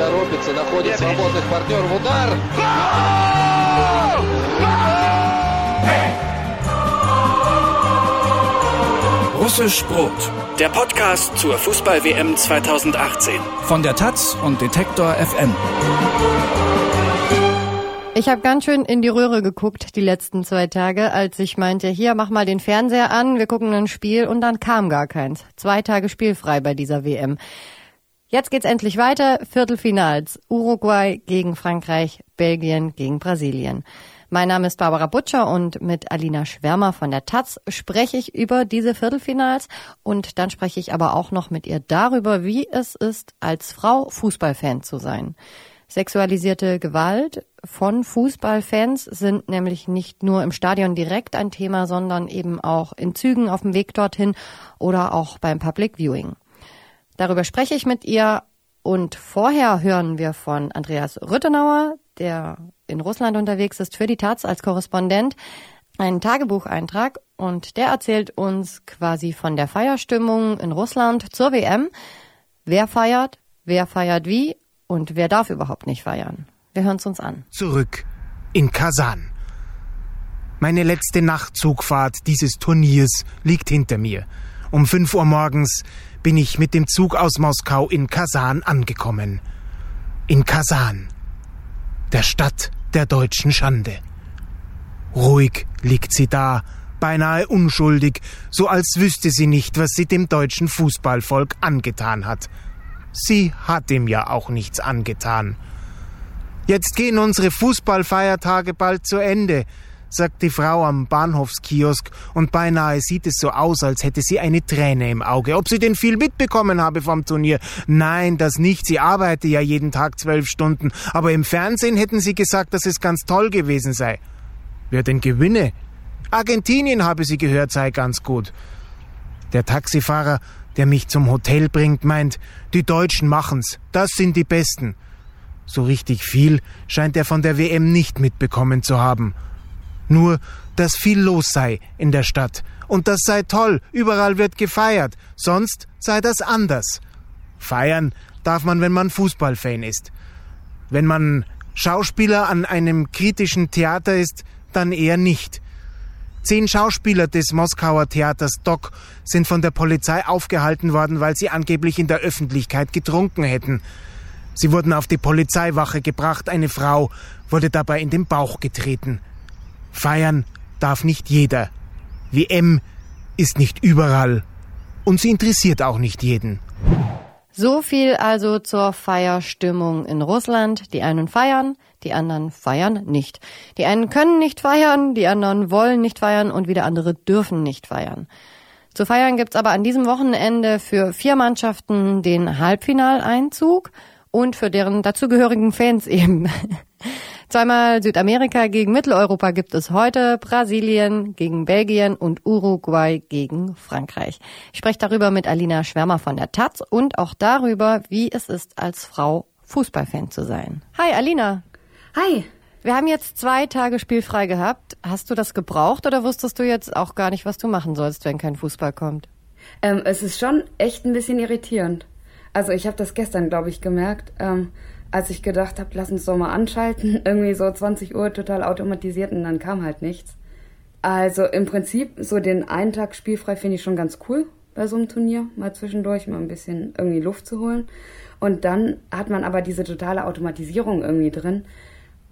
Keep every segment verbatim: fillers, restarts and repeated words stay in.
торопится, находит свободных партнер в удар. Russisch Brot, der Podcast zur Fußball-W M zwanzig achtzehn von der Taz und Detektor F M. Ich habe ganz schön in die Röhre geguckt die letzten zwei Tage, als ich meinte, hier, mach mal den Fernseher an, wir gucken ein Spiel, und dann kam gar keins. Zwei Tage spielfrei bei dieser W M. Jetzt geht's endlich weiter, Viertelfinals. Uruguay gegen Frankreich, Belgien gegen Brasilien. Mein Name ist Barbara Butscher und mit Alina Schwärmer von der Taz spreche ich über diese Viertelfinals, und dann spreche ich aber auch noch mit ihr darüber, wie es ist, als Frau Fußballfan zu sein. Sexualisierte Gewalt von Fußballfans sind nämlich nicht nur im Stadion direkt ein Thema, sondern eben auch in Zügen auf dem Weg dorthin oder auch beim Public Viewing. Darüber spreche ich mit ihr, und vorher hören wir von Andreas Rüttenauer, der in Russland unterwegs ist für die Taz als Korrespondent, einen Tagebucheintrag, und der erzählt uns quasi von der Feierstimmung in Russland zur W M. Wer feiert, wer feiert wie? Und wer darf überhaupt nicht feiern? Wir hören es uns an. Zurück in Kazan. Meine letzte Nachtzugfahrt dieses Turniers liegt hinter mir. Um fünf Uhr morgens bin ich mit dem Zug aus Moskau in Kazan angekommen. In Kazan, der Stadt der deutschen Schande. Ruhig liegt sie da, beinahe unschuldig, so als wüsste sie nicht, was sie dem deutschen Fußballvolk angetan hat. Sie hat ihm ja auch nichts angetan. Jetzt gehen unsere Fußballfeiertage bald zu Ende, sagt die Frau am Bahnhofskiosk, und beinahe sieht es so aus, als hätte sie eine Träne im Auge. Ob sie denn viel mitbekommen habe vom Turnier? Nein, das nicht. Sie arbeite ja jeden Tag zwölf Stunden. Aber im Fernsehen hätten sie gesagt, dass es ganz toll gewesen sei. Wer denn gewinne? Argentinien, habe sie gehört, sei ganz gut. Der Taxifahrer, der mich zum Hotel bringt, meint, die Deutschen machen's, das sind die Besten. So richtig viel scheint er von der W M nicht mitbekommen zu haben. Nur, dass viel los sei in der Stadt. Und das sei toll, überall wird gefeiert, sonst sei das anders. Feiern darf man, wenn man Fußballfan ist. Wenn man Schauspieler an einem kritischen Theater ist, dann eher nicht. Zehn Schauspieler des Moskauer Theaters Doc sind von der Polizei aufgehalten worden, weil sie angeblich in der Öffentlichkeit getrunken hätten. Sie wurden auf die Polizeiwache gebracht, eine Frau wurde dabei in den Bauch getreten. Feiern darf nicht jeder. W M ist nicht überall und sie interessiert auch nicht jeden. So viel also zur Feierstimmung in Russland. Die einen feiern, die anderen feiern nicht. Die einen können nicht feiern, die anderen wollen nicht feiern und wieder andere dürfen nicht feiern. Zu feiern gibt's aber an diesem Wochenende für vier Mannschaften den Halbfinaleinzug und für deren dazugehörigen Fans eben. Zweimal Südamerika gegen Mitteleuropa gibt es heute, Brasilien gegen Belgien und Uruguay gegen Frankreich. Ich spreche darüber mit Alina Schwärmer von der Taz und auch darüber, wie es ist, als Frau Fußballfan zu sein. Hi Alina. Hi. Wir haben jetzt zwei Tage spielfrei gehabt. Hast du das gebraucht oder wusstest du jetzt auch gar nicht, was du machen sollst, wenn kein Fußball kommt? Ähm, es ist schon echt ein bisschen irritierend. Also ich habe das gestern, glaube ich, gemerkt. Ähm, Als ich gedacht habe, lass uns doch mal anschalten, irgendwie so zwanzig Uhr total automatisiert, und dann kam halt nichts. Also im Prinzip so den einen Tag spielfrei finde ich schon ganz cool bei so einem Turnier, mal zwischendurch mal ein bisschen irgendwie Luft zu holen. Und dann hat man aber diese totale Automatisierung irgendwie drin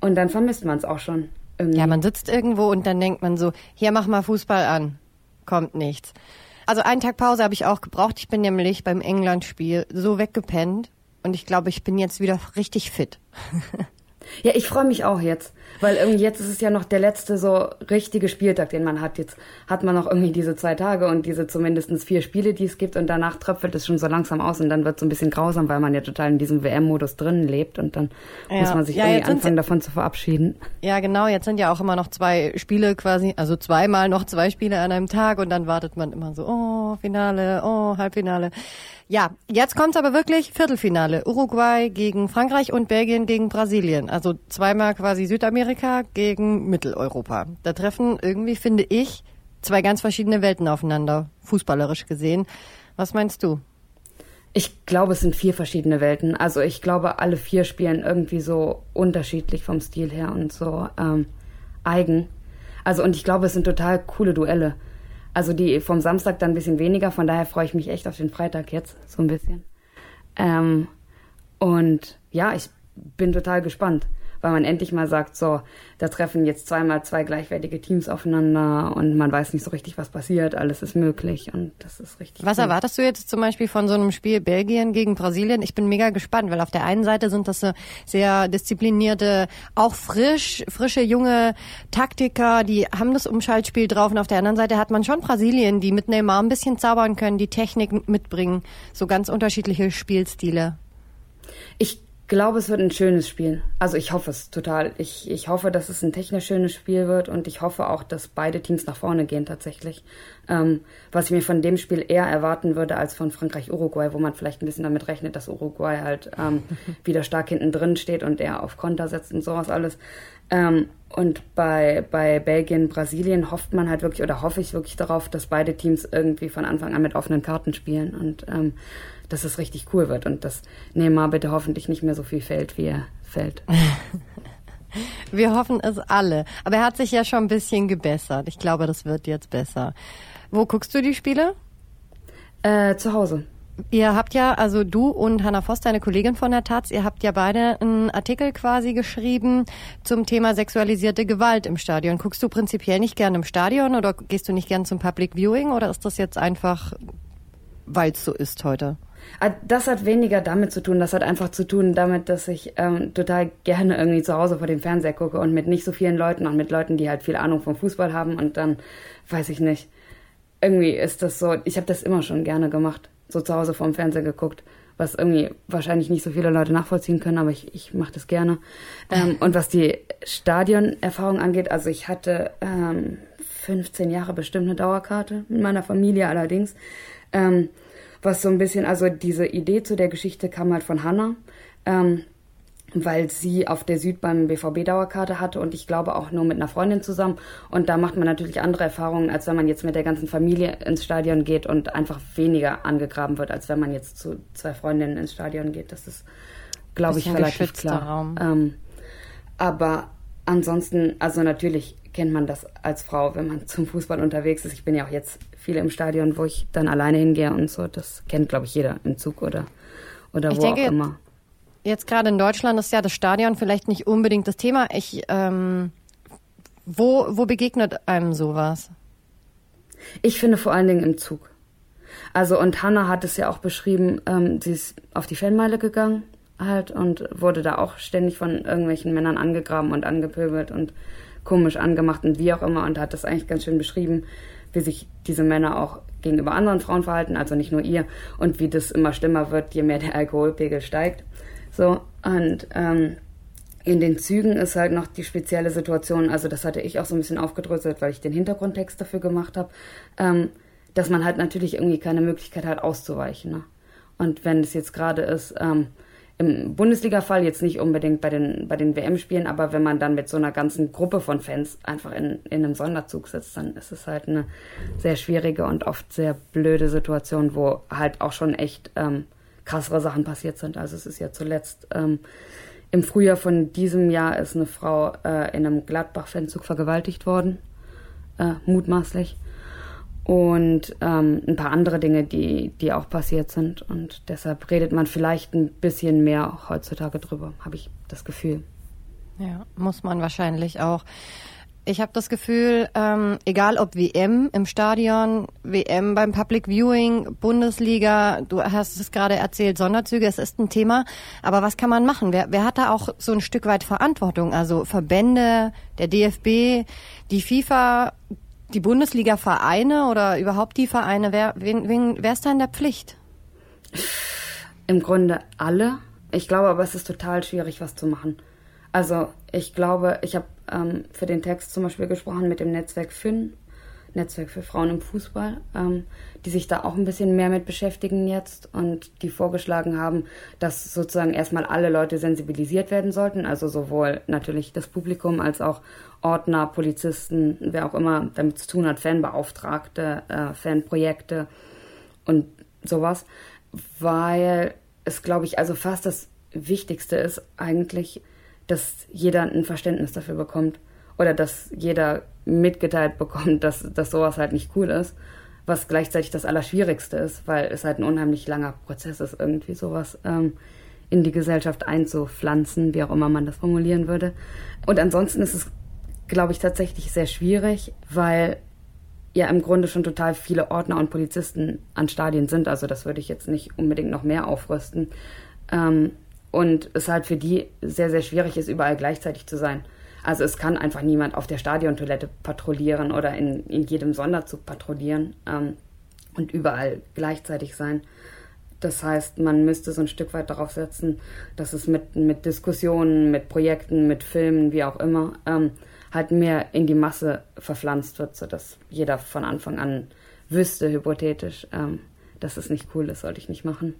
und dann vermisst man es auch schon irgendwie. Ja, man sitzt irgendwo und dann denkt man so, hier mach mal Fußball an, kommt nichts. Also einen Tag Pause habe ich auch gebraucht, ich bin nämlich beim England-Spiel so weggepennt. Und ich glaube, ich bin jetzt wieder richtig fit. Ja, ich freue mich auch jetzt, weil irgendwie jetzt ist es ja noch der letzte so richtige Spieltag, den man hat. Jetzt hat man noch irgendwie diese zwei Tage und diese zumindest vier Spiele, die es gibt, und danach tröpfelt es schon so langsam aus und dann wird es so ein bisschen grausam, weil man ja total in diesem W M-Modus drin lebt und dann ja, muss man sich ja, irgendwie anfangen, ja, davon zu verabschieden. Ja, genau, jetzt sind ja auch immer noch zwei Spiele quasi, also zweimal noch zwei Spiele an einem Tag und dann wartet man immer so, oh, Finale, oh, Halbfinale. Ja, jetzt kommt's aber wirklich, Viertelfinale, Uruguay gegen Frankreich und Belgien gegen Brasilien. Also zweimal quasi Südamerika gegen Mitteleuropa. Da treffen irgendwie, finde ich, zwei ganz verschiedene Welten aufeinander, fußballerisch gesehen. Was meinst du? Ich glaube, es sind vier verschiedene Welten. Also ich glaube, alle vier spielen irgendwie so unterschiedlich vom Stil her und so ähm, eigen. Also und ich glaube, es sind total coole Duelle. Also die vom Samstag dann ein bisschen weniger, von daher freue ich mich echt auf den Freitag jetzt so ein bisschen. Ähm, und ja, ich bin total gespannt, weil man endlich mal sagt, so, da treffen jetzt zweimal zwei gleichwertige Teams aufeinander und man weiß nicht so richtig, was passiert, alles ist möglich und das ist richtig. Was cool. Erwartest du jetzt zum Beispiel von so einem Spiel Belgien gegen Brasilien? Ich bin mega gespannt, weil auf der einen Seite sind das sehr disziplinierte, auch frisch, frische, junge Taktiker, die haben das Umschaltspiel drauf und auf der anderen Seite hat man schon Brasilien, die mit Neymar ein bisschen zaubern können, die Technik mitbringen, so ganz unterschiedliche Spielstile. Ich Ich glaube, es wird ein schönes Spiel. Also ich hoffe es total. Ich, ich hoffe, dass es ein technisch schönes Spiel wird und ich hoffe auch, dass beide Teams nach vorne gehen tatsächlich. Ähm, was ich mir von dem Spiel eher erwarten würde als von Frankreich-Uruguay, wo man vielleicht ein bisschen damit rechnet, dass Uruguay halt ähm, wieder stark hinten drin steht und eher auf Konter setzt und sowas alles. Ähm, und bei, bei Belgien, Brasilien hofft man halt wirklich oder hoffe ich wirklich darauf, dass beide Teams irgendwie von Anfang an mit offenen Karten spielen und ähm, dass es richtig cool wird und dass Neymar bitte hoffentlich nicht mehr so viel fällt, wie er fällt. Wir hoffen es alle. Aber er hat sich ja schon ein bisschen gebessert. Ich glaube, das wird jetzt besser. Wo guckst du die Spiele? Äh, zu Hause. Ihr habt ja, also du und Hanna Voss, deine Kollegin von der Taz, ihr habt ja beide einen Artikel quasi geschrieben zum Thema sexualisierte Gewalt im Stadion. Guckst du prinzipiell nicht gern im Stadion oder gehst du nicht gern zum Public Viewing oder ist das jetzt einfach, weil es so ist heute? Das hat weniger damit zu tun, das hat einfach zu tun damit, dass ich ähm, total gerne irgendwie zu Hause vor dem Fernseher gucke und mit nicht so vielen Leuten und mit Leuten, die halt viel Ahnung vom Fußball haben und dann, weiß ich nicht, irgendwie ist das so, ich habe das immer schon gerne gemacht, so zu Hause vor dem Fernseher geguckt, was irgendwie wahrscheinlich nicht so viele Leute nachvollziehen können, aber ich, ich mache das gerne. Ähm, und was die Stadionerfahrung angeht, also ich hatte ähm, fünfzehn Jahre bestimmt eine Dauerkarte, mit meiner Familie allerdings, ähm, was so ein bisschen, also diese Idee zu der Geschichte kam halt von Hanna, ähm, weil sie auf der Süd beim B V B Dauerkarte hatte und ich glaube auch nur mit einer Freundin zusammen. Und da macht man natürlich andere Erfahrungen, als wenn man jetzt mit der ganzen Familie ins Stadion geht und einfach weniger angegraben wird, als wenn man jetzt zu zwei Freundinnen ins Stadion geht. Das ist, glaube ich, relativ klar. Ähm, aber ansonsten, also natürlich kennt man das als Frau, wenn man zum Fußball unterwegs ist. Ich bin ja auch jetzt viele im Stadion, wo ich dann alleine hingehe und so. Das kennt, glaube ich, jeder im Zug oder, oder wo denke, auch immer. Jetzt gerade in Deutschland ist ja das Stadion vielleicht nicht unbedingt das Thema. Ich, ähm, wo, wo begegnet einem sowas? Ich finde vor allen Dingen im Zug. Also und Hanna hat es ja auch beschrieben, ähm, sie ist auf die Fanmeile gegangen halt und wurde da auch ständig von irgendwelchen Männern angegraben und angepöbelt und komisch angemacht und wie auch immer und hat das eigentlich ganz schön beschrieben, wie sich diese Männer auch gegenüber anderen Frauen verhalten, also nicht nur ihr, und wie das immer schlimmer wird, je mehr der Alkoholpegel steigt. So, und ähm, in den Zügen ist halt noch die spezielle Situation, also das hatte ich auch so ein bisschen aufgedröselt, weil ich den Hintergrundtext dafür gemacht habe, ähm, dass man halt natürlich irgendwie keine Möglichkeit hat, auszuweichen. Ne? Und wenn es jetzt gerade ist, ähm, im Bundesliga-Fall jetzt nicht unbedingt bei den, bei den W M-Spielen, aber wenn man dann mit so einer ganzen Gruppe von Fans einfach in, in einem Sonderzug sitzt, dann ist es halt eine sehr schwierige und oft sehr blöde Situation, wo halt auch schon echt ähm, krassere Sachen passiert sind. Also es ist ja zuletzt ähm, im Frühjahr von diesem Jahr ist eine Frau äh, in einem Gladbach-Fanzug vergewaltigt worden, äh, mutmaßlich. Und ähm, ein paar andere Dinge, die, die auch passiert sind. Und deshalb redet man vielleicht ein bisschen mehr auch heutzutage drüber, habe ich das Gefühl. Ja, muss man wahrscheinlich auch. Ich habe das Gefühl, ähm, egal ob W M im Stadion, W M beim Public Viewing, Bundesliga, du hast es gerade erzählt, Sonderzüge, es ist ein Thema. Aber was kann man machen? Wer, wer hat da auch so ein Stück weit Verantwortung? Also Verbände, der D F B, die FIFA, die Bundesliga-Vereine oder überhaupt die Vereine, wer, wen, wen, wer ist da in der Pflicht? Im Grunde alle. Ich glaube aber, es ist total schwierig, was zu machen. Also ich glaube, ich habe ähm, für den Text zum Beispiel gesprochen mit dem Netzwerk Finn, Netzwerk für Frauen im Fußball, ähm, die sich da auch ein bisschen mehr mit beschäftigen jetzt und die vorgeschlagen haben, dass sozusagen erstmal alle Leute sensibilisiert werden sollten, also sowohl natürlich das Publikum als auch Ordner, Polizisten, wer auch immer damit zu tun hat, Fanbeauftragte, äh, Fanprojekte und sowas, weil es, glaube ich, also fast das Wichtigste ist eigentlich, dass jeder ein Verständnis dafür bekommt oder dass jeder mitgeteilt bekommt, dass, dass sowas halt nicht cool ist, was gleichzeitig das Allerschwierigste ist, weil es halt ein unheimlich langer Prozess ist, irgendwie sowas ähm, in die Gesellschaft einzupflanzen, wie auch immer man das formulieren würde. Und ansonsten ist es, glaube ich, tatsächlich sehr schwierig, weil ja im Grunde schon total viele Ordner und Polizisten an Stadien sind. Also das würde ich jetzt nicht unbedingt noch mehr aufrüsten. Ähm, und es halt für die sehr, sehr schwierig ist, überall gleichzeitig zu sein. Also es kann einfach niemand auf der Stadiontoilette patrouillieren oder in, in jedem Sonderzug patrouillieren ähm, und überall gleichzeitig sein. Das heißt, man müsste so ein Stück weit darauf setzen, dass es mit, mit Diskussionen, mit Projekten, mit Filmen, wie auch immer, ähm, halt mehr in die Masse verpflanzt wird, sodass jeder von Anfang an wüsste, hypothetisch, ähm, dass es nicht cool ist, sollte ich nicht machen.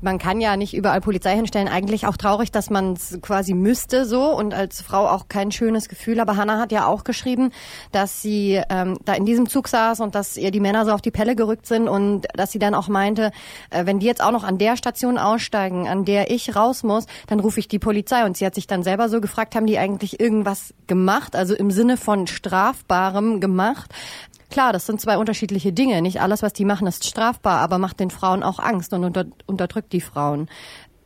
Man kann ja nicht überall Polizei hinstellen. Eigentlich auch traurig, dass man es quasi müsste so und als Frau auch kein schönes Gefühl. Aber Hanna hat ja auch geschrieben, dass sie ähm, da in diesem Zug saß und dass ihr die Männer so auf die Pelle gerückt sind und dass sie dann auch meinte, äh, wenn die jetzt auch noch an der Station aussteigen, an der ich raus muss, dann rufe ich die Polizei. Und sie hat sich dann selber so gefragt, haben die eigentlich irgendwas gemacht, also im Sinne von Strafbarem gemacht? Klar, das sind zwei unterschiedliche Dinge. Nicht alles, was die machen, ist strafbar, aber macht den Frauen auch Angst und unter, unterdrückt die Frauen.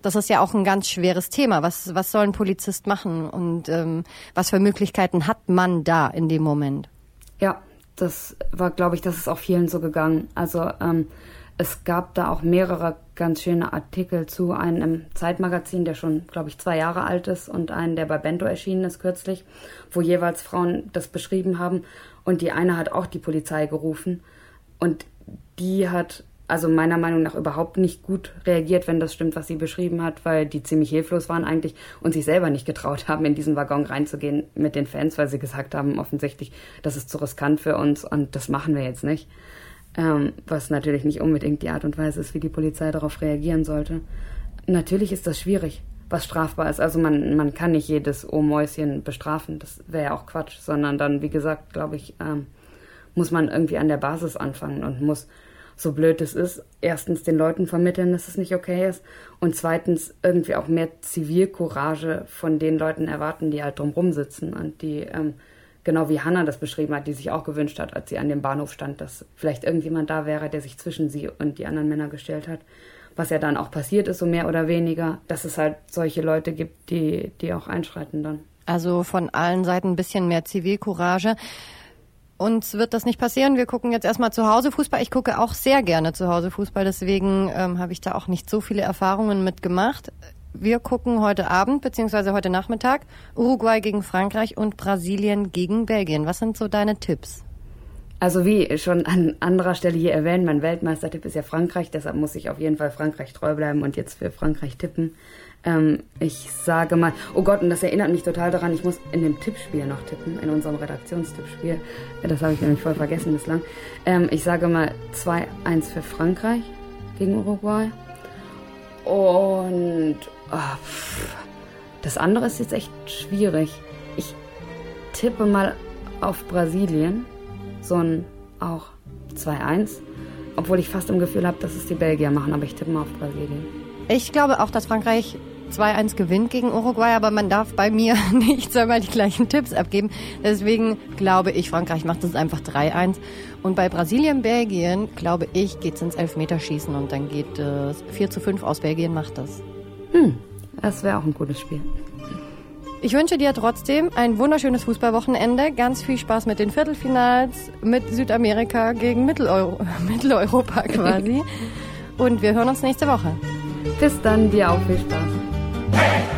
Das ist ja auch ein ganz schweres Thema. Was, was soll ein Polizist machen und ähm, was für Möglichkeiten hat man da in dem Moment? Ja, das war, glaube ich, das ist auch vielen so gegangen. Also ähm, es gab da auch mehrere ganz schöne Artikel zu, einen im Zeitmagazin, der schon, glaube ich, zwei Jahre alt ist und einen, der bei Bento erschienen ist kürzlich, wo jeweils Frauen das beschrieben haben. Und die eine hat auch die Polizei gerufen und die hat also meiner Meinung nach überhaupt nicht gut reagiert, wenn das stimmt, was sie beschrieben hat, weil die ziemlich hilflos waren eigentlich und sich selber nicht getraut haben, in diesen Waggon reinzugehen mit den Fans, weil sie gesagt haben, offensichtlich, das ist zu riskant für uns und das machen wir jetzt nicht. Ähm, was natürlich nicht unbedingt die Art und Weise ist, wie die Polizei darauf reagieren sollte. Natürlich ist das schwierig, was strafbar ist. Also man, man kann nicht jedes O-Mäuschen bestrafen, das wäre ja auch Quatsch, sondern dann, wie gesagt, glaube ich, ähm, muss man irgendwie an der Basis anfangen und muss, so blöd es ist, erstens den Leuten vermitteln, dass es nicht okay ist und zweitens irgendwie auch mehr Zivilcourage von den Leuten erwarten, die halt drumrum sitzen und die, ähm, genau wie Hanna das beschrieben hat, die sich auch gewünscht hat, als sie an dem Bahnhof stand, dass vielleicht irgendjemand da wäre, der sich zwischen sie und die anderen Männer gestellt hat. Was ja dann auch passiert ist, so mehr oder weniger, dass es halt solche Leute gibt, die, die auch einschreiten dann. Also von allen Seiten ein bisschen mehr Zivilcourage. Uns wird das nicht passieren. Wir gucken jetzt erstmal zu Hause Fußball. Ich gucke auch sehr gerne zu Hause Fußball, deswegen ähm, habe ich da auch nicht so viele Erfahrungen mitgemacht. Wir gucken heute Abend bzw. heute Nachmittag Uruguay gegen Frankreich und Brasilien gegen Belgien. Was sind so deine Tipps? Also wie schon an anderer Stelle hier erwähnt, mein Weltmeistertipp ist ja Frankreich, deshalb muss ich auf jeden Fall Frankreich treu bleiben und jetzt für Frankreich tippen. Ähm, ich sage mal, oh Gott, und das erinnert mich total daran, ich muss in dem Tippspiel noch tippen, in unserem Redaktionstippspiel. Das habe ich nämlich voll vergessen bislang. Ähm, ich sage mal zwei eins für Frankreich gegen Uruguay. Und oh, pff, das andere ist jetzt echt schwierig. Ich tippe mal auf Brasilien. So ein auch zwei eins, obwohl ich fast im Gefühl habe, dass es die Belgier machen, aber ich tippe mal auf Brasilien. Ich glaube auch, dass Frankreich zwei eins gewinnt gegen Uruguay, aber man darf bei mir nicht zweimal die gleichen Tipps abgeben. Deswegen glaube ich, Frankreich macht es einfach drei eins. Und bei Brasilien-Belgien, glaube ich, geht es ins Elfmeterschießen und dann geht es vier zu fünf aus. Belgien macht das. Hm, das wäre auch ein gutes Spiel. Ich wünsche dir trotzdem ein wunderschönes Fußballwochenende. Ganz viel Spaß mit den Viertelfinals, mit Südamerika gegen Mitteleu- Mitteleuropa quasi. Und wir hören uns nächste Woche. Bis dann, dir auch viel Spaß. Hey!